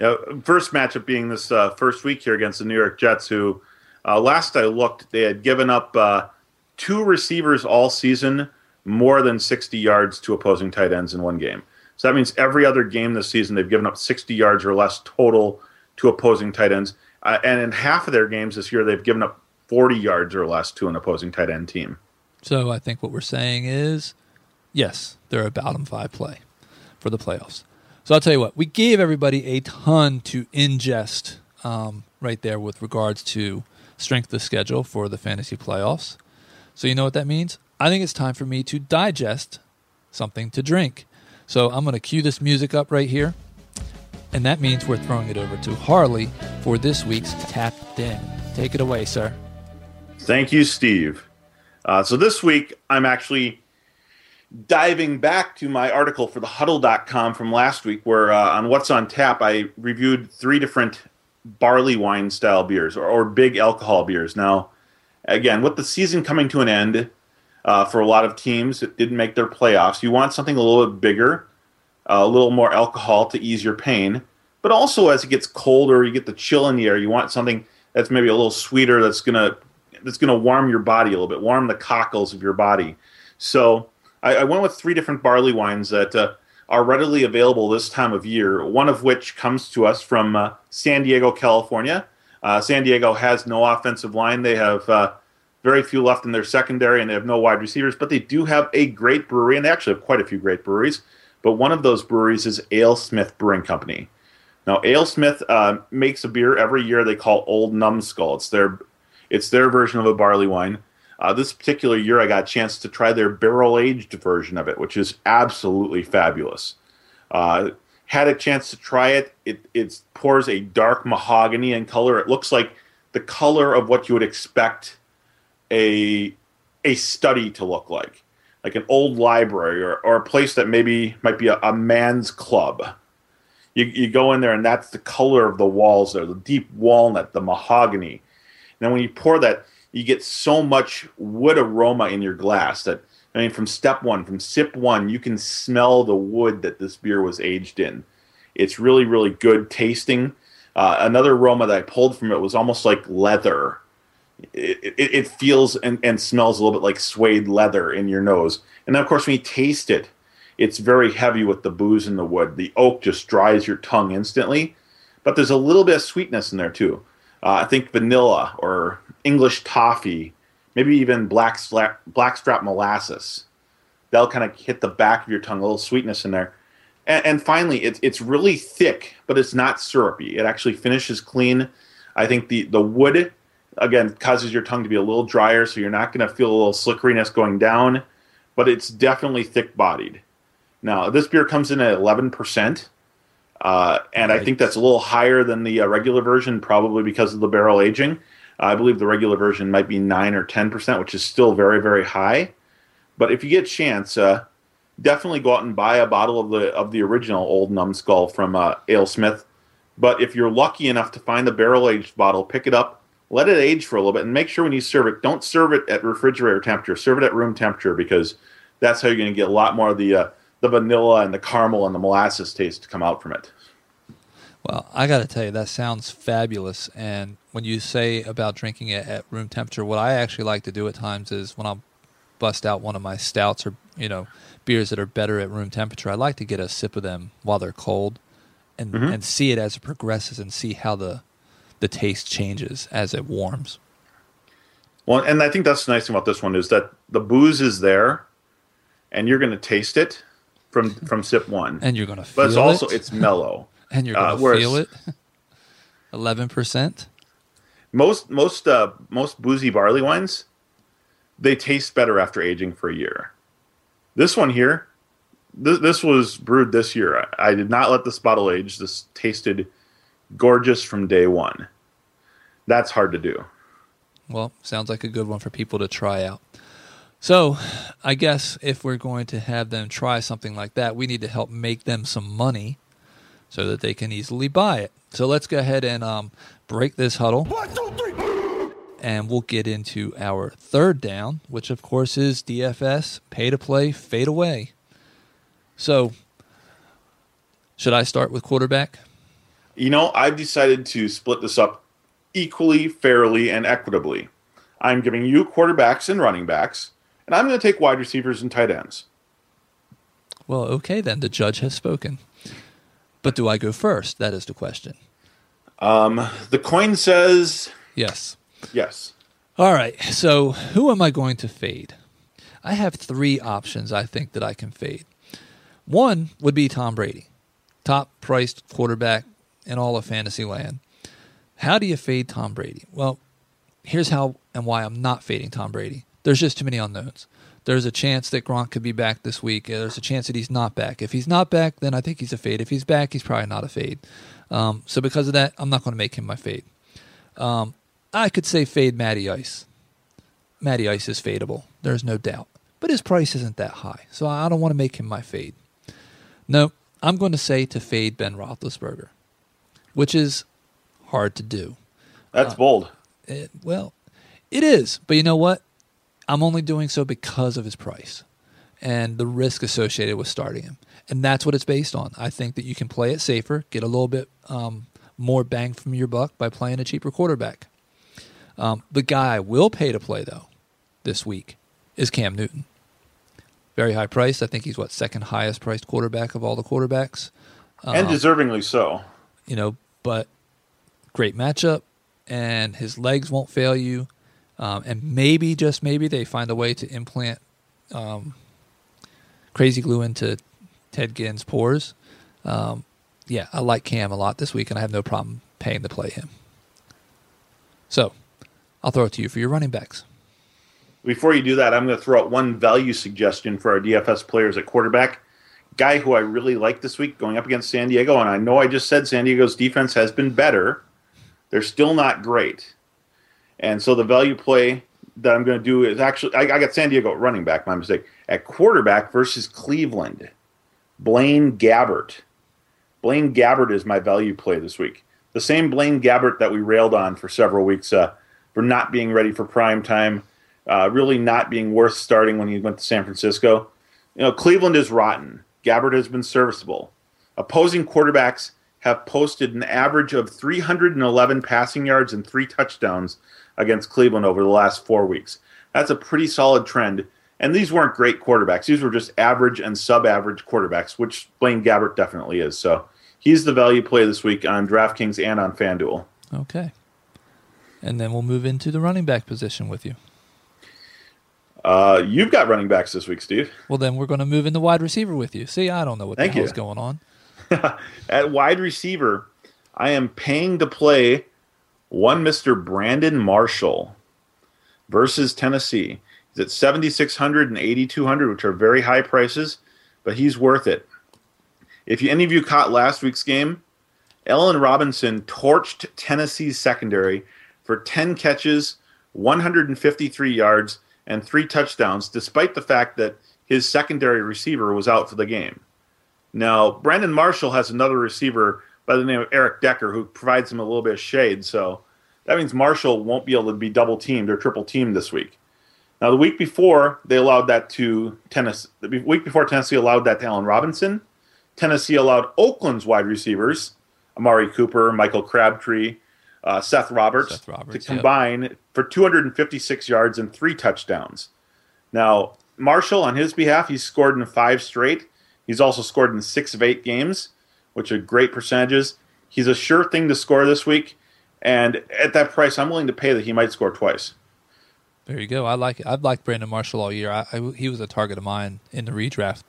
Yeah, first matchup being this uh, first week here against the New York Jets, who uh, last I looked, they had given up uh, two receivers all season, more than sixty yards to opposing tight ends in one game. So that means every other game this season, they've given up sixty yards or less total to opposing tight ends. Uh, and in half of their games this year, they've given up forty yards or less to an opposing tight end team. So I think what we're saying is, yes, they're a bottom five play for the playoffs. So I'll tell you what, we gave everybody a ton to ingest um, right there with regards to strength of schedule for the fantasy playoffs. So you know what that means? I think it's time for me to digest something to drink. So I'm going to cue this music up right here. And that means we're throwing it over to Harley for this week's Tapped In. Take it away, sir. Thank you, Steve. Uh, so this week, I'm actually diving back to my article for the huddle dot com from last week, where uh, on What's on Tap, I reviewed three different barley wine style beers or, or big alcohol beers. Now, again, with the season coming to an end, uh, for a lot of teams that didn't make their playoffs. You want something a little bit bigger, uh, a little more alcohol to ease your pain. But also, as it gets colder, you get the chill in the air. You want something that's maybe a little sweeter, that's gonna that's gonna warm your body a little bit, warm the cockles of your body. So I, I went with three different barley wines that uh, are readily available this time of year. One of which comes to us from uh, San Diego, California. Uh, San Diego has no offensive line; they have uh, very few left in their secondary, and they have no wide receivers. But they do have a great brewery, and they actually have quite a few great breweries. But one of those breweries is Ale Smith Brewing Company. Now, Ale Smith uh, makes a beer every year they call Old Numbskull. It's their, it's their version of a barley wine. Uh, this particular year, I got a chance to try their barrel-aged version of it, which is absolutely fabulous. Uh, had a chance to try it. It it pours a dark mahogany in color. It looks like the color of what you would expect a a study to look like, like an old library or, or a place that maybe might be a, a man's club. You you go in there, and that's the color of the walls there, the deep walnut, the mahogany. And then when you pour that, you get so much wood aroma in your glass that, I mean, from step one, from sip one, you can smell the wood that this beer was aged in. It's really, really good tasting. Uh, another aroma that I pulled from it was almost like leather. It, it, it feels and, and smells a little bit like suede leather in your nose. And then, of course, when you taste it, it's very heavy with the booze and the wood. The oak just dries your tongue instantly. But there's a little bit of sweetness in there, too. Uh, I think vanilla or English toffee, maybe even black slap, blackstrap molasses. That'll kind of hit the back of your tongue, a little sweetness in there. And, and finally, it, it's really thick, but it's not syrupy. It actually finishes clean. I think the, the wood, again, causes your tongue to be a little drier, so you're not going to feel a little slickeriness going down. But it's definitely thick-bodied. Now, this beer comes in at eleven percent, uh, and right. I think that's a little higher than the uh, regular version, probably because of the barrel aging. Uh, I believe the regular version might be nine or ten percent, which is still very, very high. But if you get a chance, uh, definitely go out and buy a bottle of the of the original Old Numbskull from uh, Ale Smith. But if you're lucky enough to find the barrel-aged bottle, pick it up, let it age for a little bit, and make sure when you serve it, don't serve it at refrigerator temperature. Serve it at room temperature, because that's how you're going to get a lot more of the uh, – the vanilla and the caramel and the molasses taste to come out from it. Well, I got to tell you, that sounds fabulous. And when you say about drinking it at room temperature, what I actually like to do at times is when I'll bust out one of my stouts or, you know, beers that are better at room temperature, I like to get a sip of them while they're cold and, mm-hmm. and see it as it progresses and see how the the taste changes as it warms. Well, and I think that's the nice thing about this one is that the booze is there and you're going to taste it From from sip one, and you're gonna feel it. But it's also it. it's mellow, and you're gonna uh, feel it. Eleven percent. Most most uh, most boozy barley wines, they taste better after aging for a year. This one here, th- this was brewed this year. I, I did not let this bottle age. This tasted gorgeous from day one. That's hard to do. Well, sounds like a good one for people to try out. So I guess if we're going to have them try something like that, we need to help make them some money so that they can easily buy it. So let's go ahead and um, break this huddle. One, two, three. And we'll get into our third down, which, of course, is D F S, pay to play, fade away. So should I start with quarterback? You know, I've decided to split this up equally, fairly, and equitably. I'm giving you quarterbacks and running backs. And I'm going to take wide receivers and tight ends. Well, okay, then. The judge has spoken. But do I go first? That is the question. Um, the coin says... Yes. Yes. All right, so who am I going to fade? I have three options I think that I can fade. One would be Tom Brady, top-priced quarterback in all of fantasy land. How do you fade Tom Brady? Well, here's how and why I'm not fading Tom Brady. There's just too many unknowns. There's a chance that Gronk could be back this week. There's a chance that he's not back. If he's not back, then I think he's a fade. If he's back, he's probably not a fade. Um, so because of that, I'm not going to make him my fade. Um, I could say fade Matty Ice. Matty Ice is fadeable. There's no doubt. But his price isn't that high, so I don't want to make him my fade. No, I'm going to say to fade Ben Roethlisberger, which is hard to do. That's uh, bold. It, well, it is. But you know what? I'm only doing so because of his price and the risk associated with starting him. And that's what it's based on. I think that you can play it safer, get a little bit um, more bang from your buck by playing a cheaper quarterback. Um, the guy I will pay to play, though, this week is Cam Newton. Very high priced. I think he's, what, second highest priced quarterback of all the quarterbacks. Um, and deservingly so. You know, but great matchup, and his legs won't fail you. Um, and maybe, just maybe, they find a way to implant um, crazy glue into Ted Ginn's pores. Um, yeah, I like Cam a lot this week, and I have no problem paying to play him. So, I'll throw it to you for your running backs. Before you do that, I'm going to throw out one value suggestion for our D F S players at quarterback. Guy who I really like this week going up against San Diego, and I know I just said San Diego's defense has been better. They're still not great. And so the value play that I'm going to do is actually, I, I got San Diego at running back, my mistake, at quarterback versus Cleveland. Blaine Gabbert. Blaine Gabbert is my value play this week. The same Blaine Gabbert that we railed on for several weeks uh, for not being ready for prime time, uh, really not being worth starting when he went to San Francisco. You know, Cleveland is rotten. Gabbert has been serviceable. Opposing quarterbacks have posted an average of three hundred eleven passing yards and three touchdowns against Cleveland over the last four weeks. That's a pretty solid trend. And these weren't great quarterbacks. These were just average and sub-average quarterbacks, which Blaine Gabbert definitely is. So he's the value play this week on DraftKings and on FanDuel. Okay. And then we'll move into the running back position with you. Uh, you've got running backs this week, Steve. Well, then we're going to move into wide receiver with you. See, I don't know what the hell is going on. At wide receiver, I am paying to play one Mister Brandon Marshall versus Tennessee. He's at seventy-six hundred and eighty-two hundred, which are very high prices, but he's worth it. If you, any of you caught last week's game, Allen Robinson torched Tennessee's secondary for ten catches, one hundred fifty-three yards, and three touchdowns, despite the fact that his secondary receiver was out for the game. Now, Brandon Marshall has another receiver by the name of Eric Decker who provides him a little bit of shade, so that means Marshall won't be able to be double-teamed or triple-teamed this week. Now, the week before, they allowed that to Tennessee. The week before Tennessee allowed that to Allen Robinson, Tennessee allowed Oakland's wide receivers, Amari Cooper, Michael Crabtree, Uh, Seth, Roberts, Seth Roberts to combine yep. for two hundred fifty-six yards and three touchdowns. Now, Marshall, on his behalf, he's scored in five straight. He's also scored in six of eight games, which are great percentages. He's a sure thing to score this week, and at that price, I'm willing to pay that he might score twice. There you go. I like it. I've liked Brandon Marshall all year. I, I, he was a target of mine in the redraft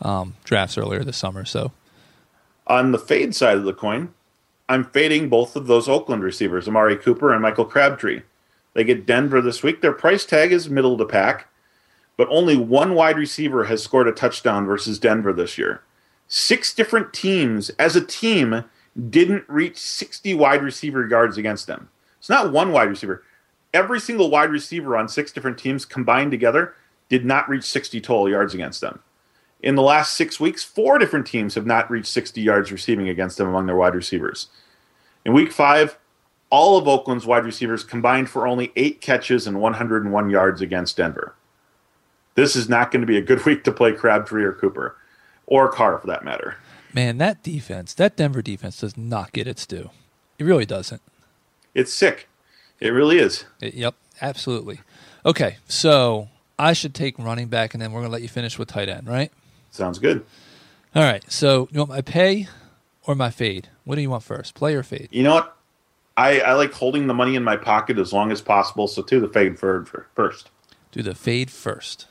um, drafts earlier this summer. So, on the fade side of the coin, I'm fading both of those Oakland receivers, Amari Cooper and Michael Crabtree. They get Denver this week. Their price tag is middle of the pack, but only one wide receiver has scored a touchdown versus Denver this year. Six different teams, as a team, didn't reach sixty wide receiver yards against them. It's not one wide receiver. Every single wide receiver on six different teams combined together did not reach sixty total yards against them. In the last six weeks, four different teams have not reached sixty yards receiving against them among their wide receivers. In week five, all of Oakland's wide receivers combined for only eight catches and one hundred one yards against Denver. This is not going to be a good week to play Crabtree or Cooper, or Carr for that matter. Man, that defense, that Denver defense does not get its due. It really doesn't. It's sick. It really is. It, yep, absolutely. Okay, so I should take running back, and then we're going to let you finish with tight end, right? Sounds good. All right. So you want my pay or my fade? What do you want first, play or fade? You know what? I, I like holding the money in my pocket as long as possible, so do the fade for, for first. Do the fade first.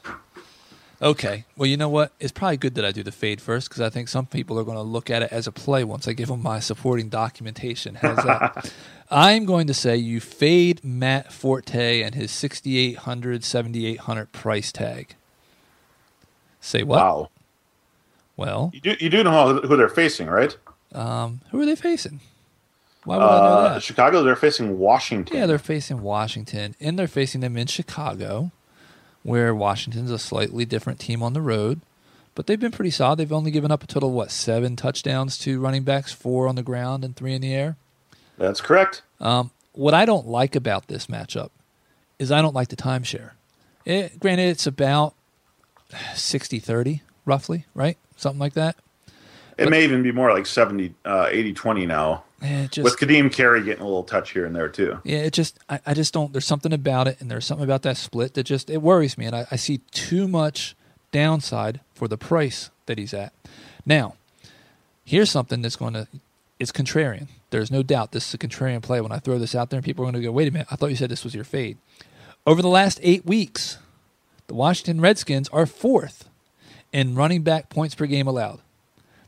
Okay. Well, you know what? It's probably good that I do the fade first because I think some people are going to look at it as a play once I give them my supporting documentation. How's that? I'm going to say you fade Matt Forte and his sixty-eight hundred, seventy-eight hundred price tag. Say what? Wow. Well, you do you do know who they're facing, right? Um, who are they facing? Why would uh, I know that? Chicago. They're facing Washington. Yeah, they're facing Washington, and they're facing them in Chicago, where Washington's a slightly different team on the road, but they've been pretty solid. They've only given up a total of, what, seven touchdowns to running backs, four on the ground and three in the air. That's correct. Um, what I don't like about this matchup is I don't like the timeshare. It, granted, it's about sixty thirty, roughly, right? Something like that. It but, may even be more like seventy, uh, eighty twenty now. Yeah, just, with Kadeem Carey getting a little touch here and there too. Yeah, it just I, I just don't. There's something about it, and there's something about that split that just it worries me, and I, I see too much downside for the price that he's at. Now, here's something that's going to it's contrarian. There's no doubt this is a contrarian play. When I throw this out there, and people are going to go, "Wait a minute, I thought you said this was your fade." Over the last eight weeks, the Washington Redskins are fourth in running back points per game allowed.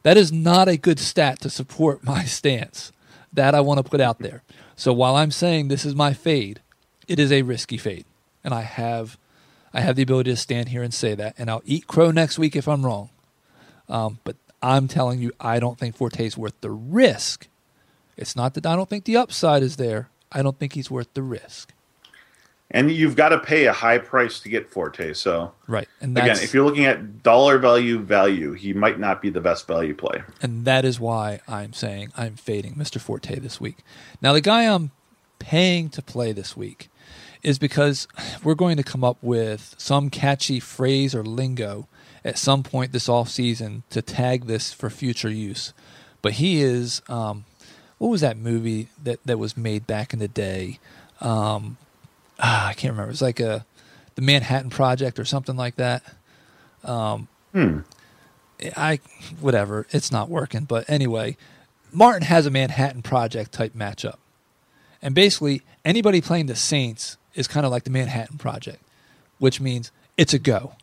That is not a good stat to support my stance. That I want to put out there. So while I'm saying this is my fade, it is a risky fade, and I have, I have the ability to stand here and say that, and I'll eat crow next week if I'm wrong. Um, but I'm telling you, I don't think Forte's worth the risk. It's not that I don't think the upside is there. I don't think he's worth the risk. And you've got to pay a high price to get Forte. So right, and again, if you're looking at dollar value value, he might not be the best value play. And that is why I'm saying I'm fading Mister Forte this week. Now, the guy I'm paying to play this week is because we're going to come up with some catchy phrase or lingo at some point this offseason to tag this for future use. But he is, um, what was that movie that, that was made back in the day? Um Ah, I can't remember. It's like a the Manhattan Project or something like that. Um, hmm. I whatever. It's not working. But anyway, Martin has a Manhattan Project type matchup, and basically anybody playing the Saints is kind of like the Manhattan Project, which means it's a go.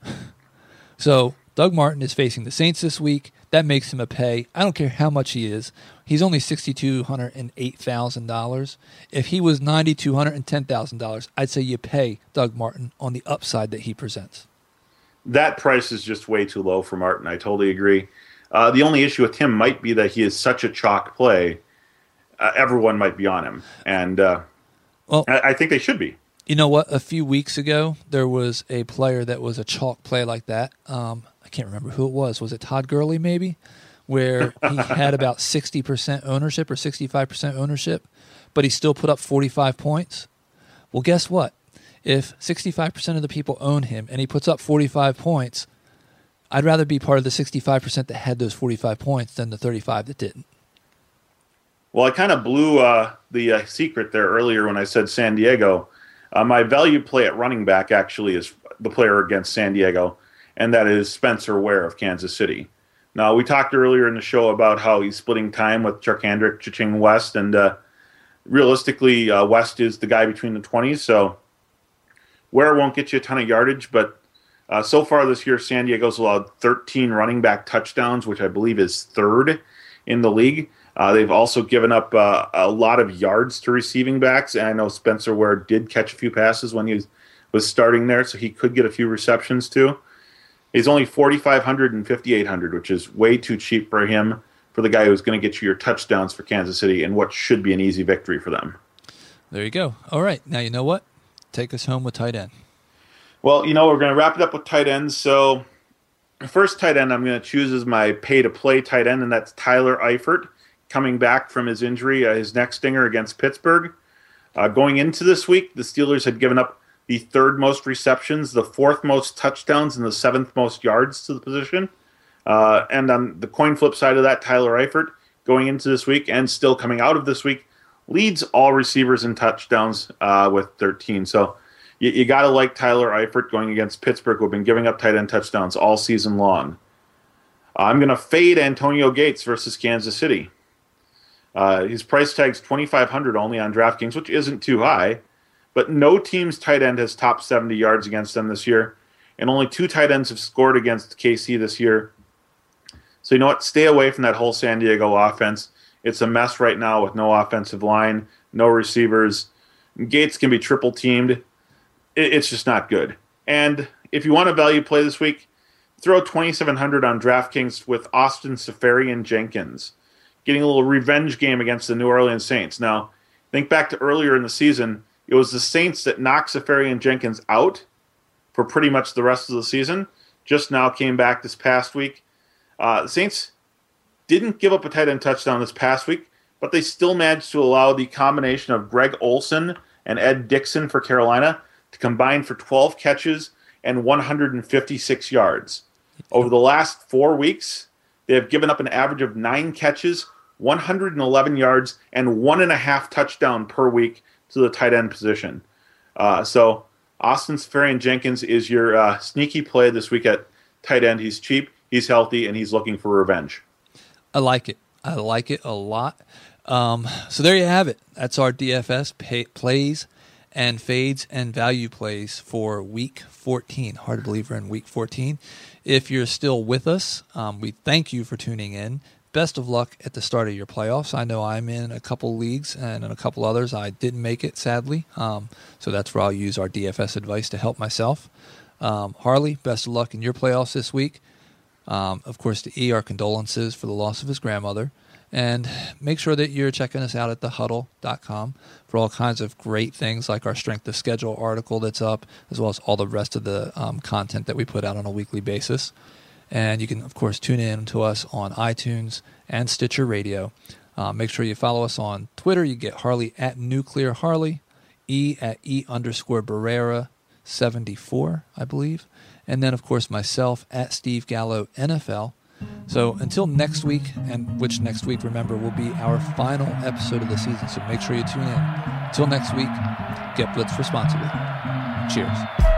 So Doug Martin is facing the Saints this week. That makes him a pay. I don't care how much he is. He's only six thousand two hundred eight dollars. If he was nine thousand two hundred ten dollars, I'd say you pay Doug Martin on the upside that he presents. That price is just way too low for Martin. I totally agree. Uh, the only issue with him might be that he is such a chalk play. Uh, everyone might be on him. And uh, well, I-, I think they should be. You know what? A few weeks ago, there was a player that was a chalk play like that. Um Can't remember who it was. Was it Todd Gurley maybe, where he had about sixty percent ownership or sixty-five percent ownership, but he still put up forty-five points. Well, guess what? If sixty-five percent of the people own him and he puts up forty-five points, I'd rather be part of the sixty-five percent that had those forty-five points than the thirty-five that didn't. Well, I kind of blew uh, the uh, secret there earlier when I said San Diego. Uh, my value play at running back actually is the player against San Diego. And that is Spencer Ware of Kansas City. Now, we talked earlier in the show about how he's splitting time with Charcandrick Chiching West, and uh, realistically, uh, West is the guy between the twenties, so Ware won't get you a ton of yardage, but uh, so far this year, San Diego's allowed thirteen running back touchdowns, which I believe is third in the league. Uh, they've also given up uh, a lot of yards to receiving backs, and I know Spencer Ware did catch a few passes when he was, was starting there, so he could get a few receptions too. He's only forty-five hundred and fifty-eight hundred, which is way too cheap for him, for the guy who's going to get you your touchdowns for Kansas City and what should be an easy victory for them. There you go. All right. Now, you know what? Take us home with tight end. Well, you know, we're going to wrap it up with tight ends. So the first tight end I'm going to choose is my pay-to-play tight end, and that's Tyler Eifert, coming back from his injury, uh, his neck stinger against Pittsburgh. Uh, going into this week, the Steelers had given up the third most receptions, the fourth most touchdowns, and the seventh most yards to the position. Uh, and on the coin flip side of that, Tyler Eifert, going into this week and still coming out of this week, leads all receivers in touchdowns uh, with thirteen. So you, you got to like Tyler Eifert going against Pittsburgh, who have been giving up tight end touchdowns all season long. I'm going to fade Antonio Gates versus Kansas City. Uh, his price tag's twenty-five hundred only on DraftKings, which isn't too high. But no team's tight end has topped seventy yards against them this year. And only two tight ends have scored against K C this year. So you know what? Stay away from that whole San Diego offense. It's a mess right now with no offensive line, no receivers. Gates can be triple teamed. It's just not good. And if you want a value play this week, throw twenty-seven hundred on DraftKings with Austin Seferian Jenkins, getting a little revenge game against the New Orleans Saints. Now, think back to earlier in the season. It was the Saints that knocked Seferian Jenkins out for pretty much the rest of the season. Just now came back this past week. Uh, the Saints didn't give up a tight end touchdown this past week, but they still managed to allow the combination of Greg Olsen and Ed Dixon for Carolina to combine for twelve catches and one hundred fifty-six yards. Over the last four weeks, they have given up an average of nine catches, one hundred eleven yards, and one and a half touchdown per week to the tight end position. Uh, so Austin Seferian-Jenkins is your uh, sneaky play this week at tight end. He's cheap, he's healthy, and he's looking for revenge. I like it. I like it a lot. Um, so there you have it. That's our D F S pay, plays and fades and value plays for week fourteen. Hard to believe we're in week fourteen. If you're still with us, um, we thank you for tuning in. Best of luck at the start of your playoffs. I know I'm in a couple leagues and in a couple others. I didn't make it, sadly. Um, so that's where I'll use our D F S advice to help myself. Um, Harley, best of luck in your playoffs this week. Um, of course, to E, our condolences for the loss of his grandmother. And make sure that you're checking us out at the huddle dot com for all kinds of great things like our Strength of Schedule article that's up, as well as all the rest of the um, content that we put out on a weekly basis. And you can, of course, tune in to us on iTunes and Stitcher Radio. Uh, make sure you follow us on Twitter. You get Harley at Nuclear Harley, E at E underscore Barrera seventy-four, I believe. And then, of course, myself at Steve Gallo N F L. So until next week, and which next week, remember, will be our final episode of the season. So make sure you tune in. Until next week, get blitzed responsibly. Cheers.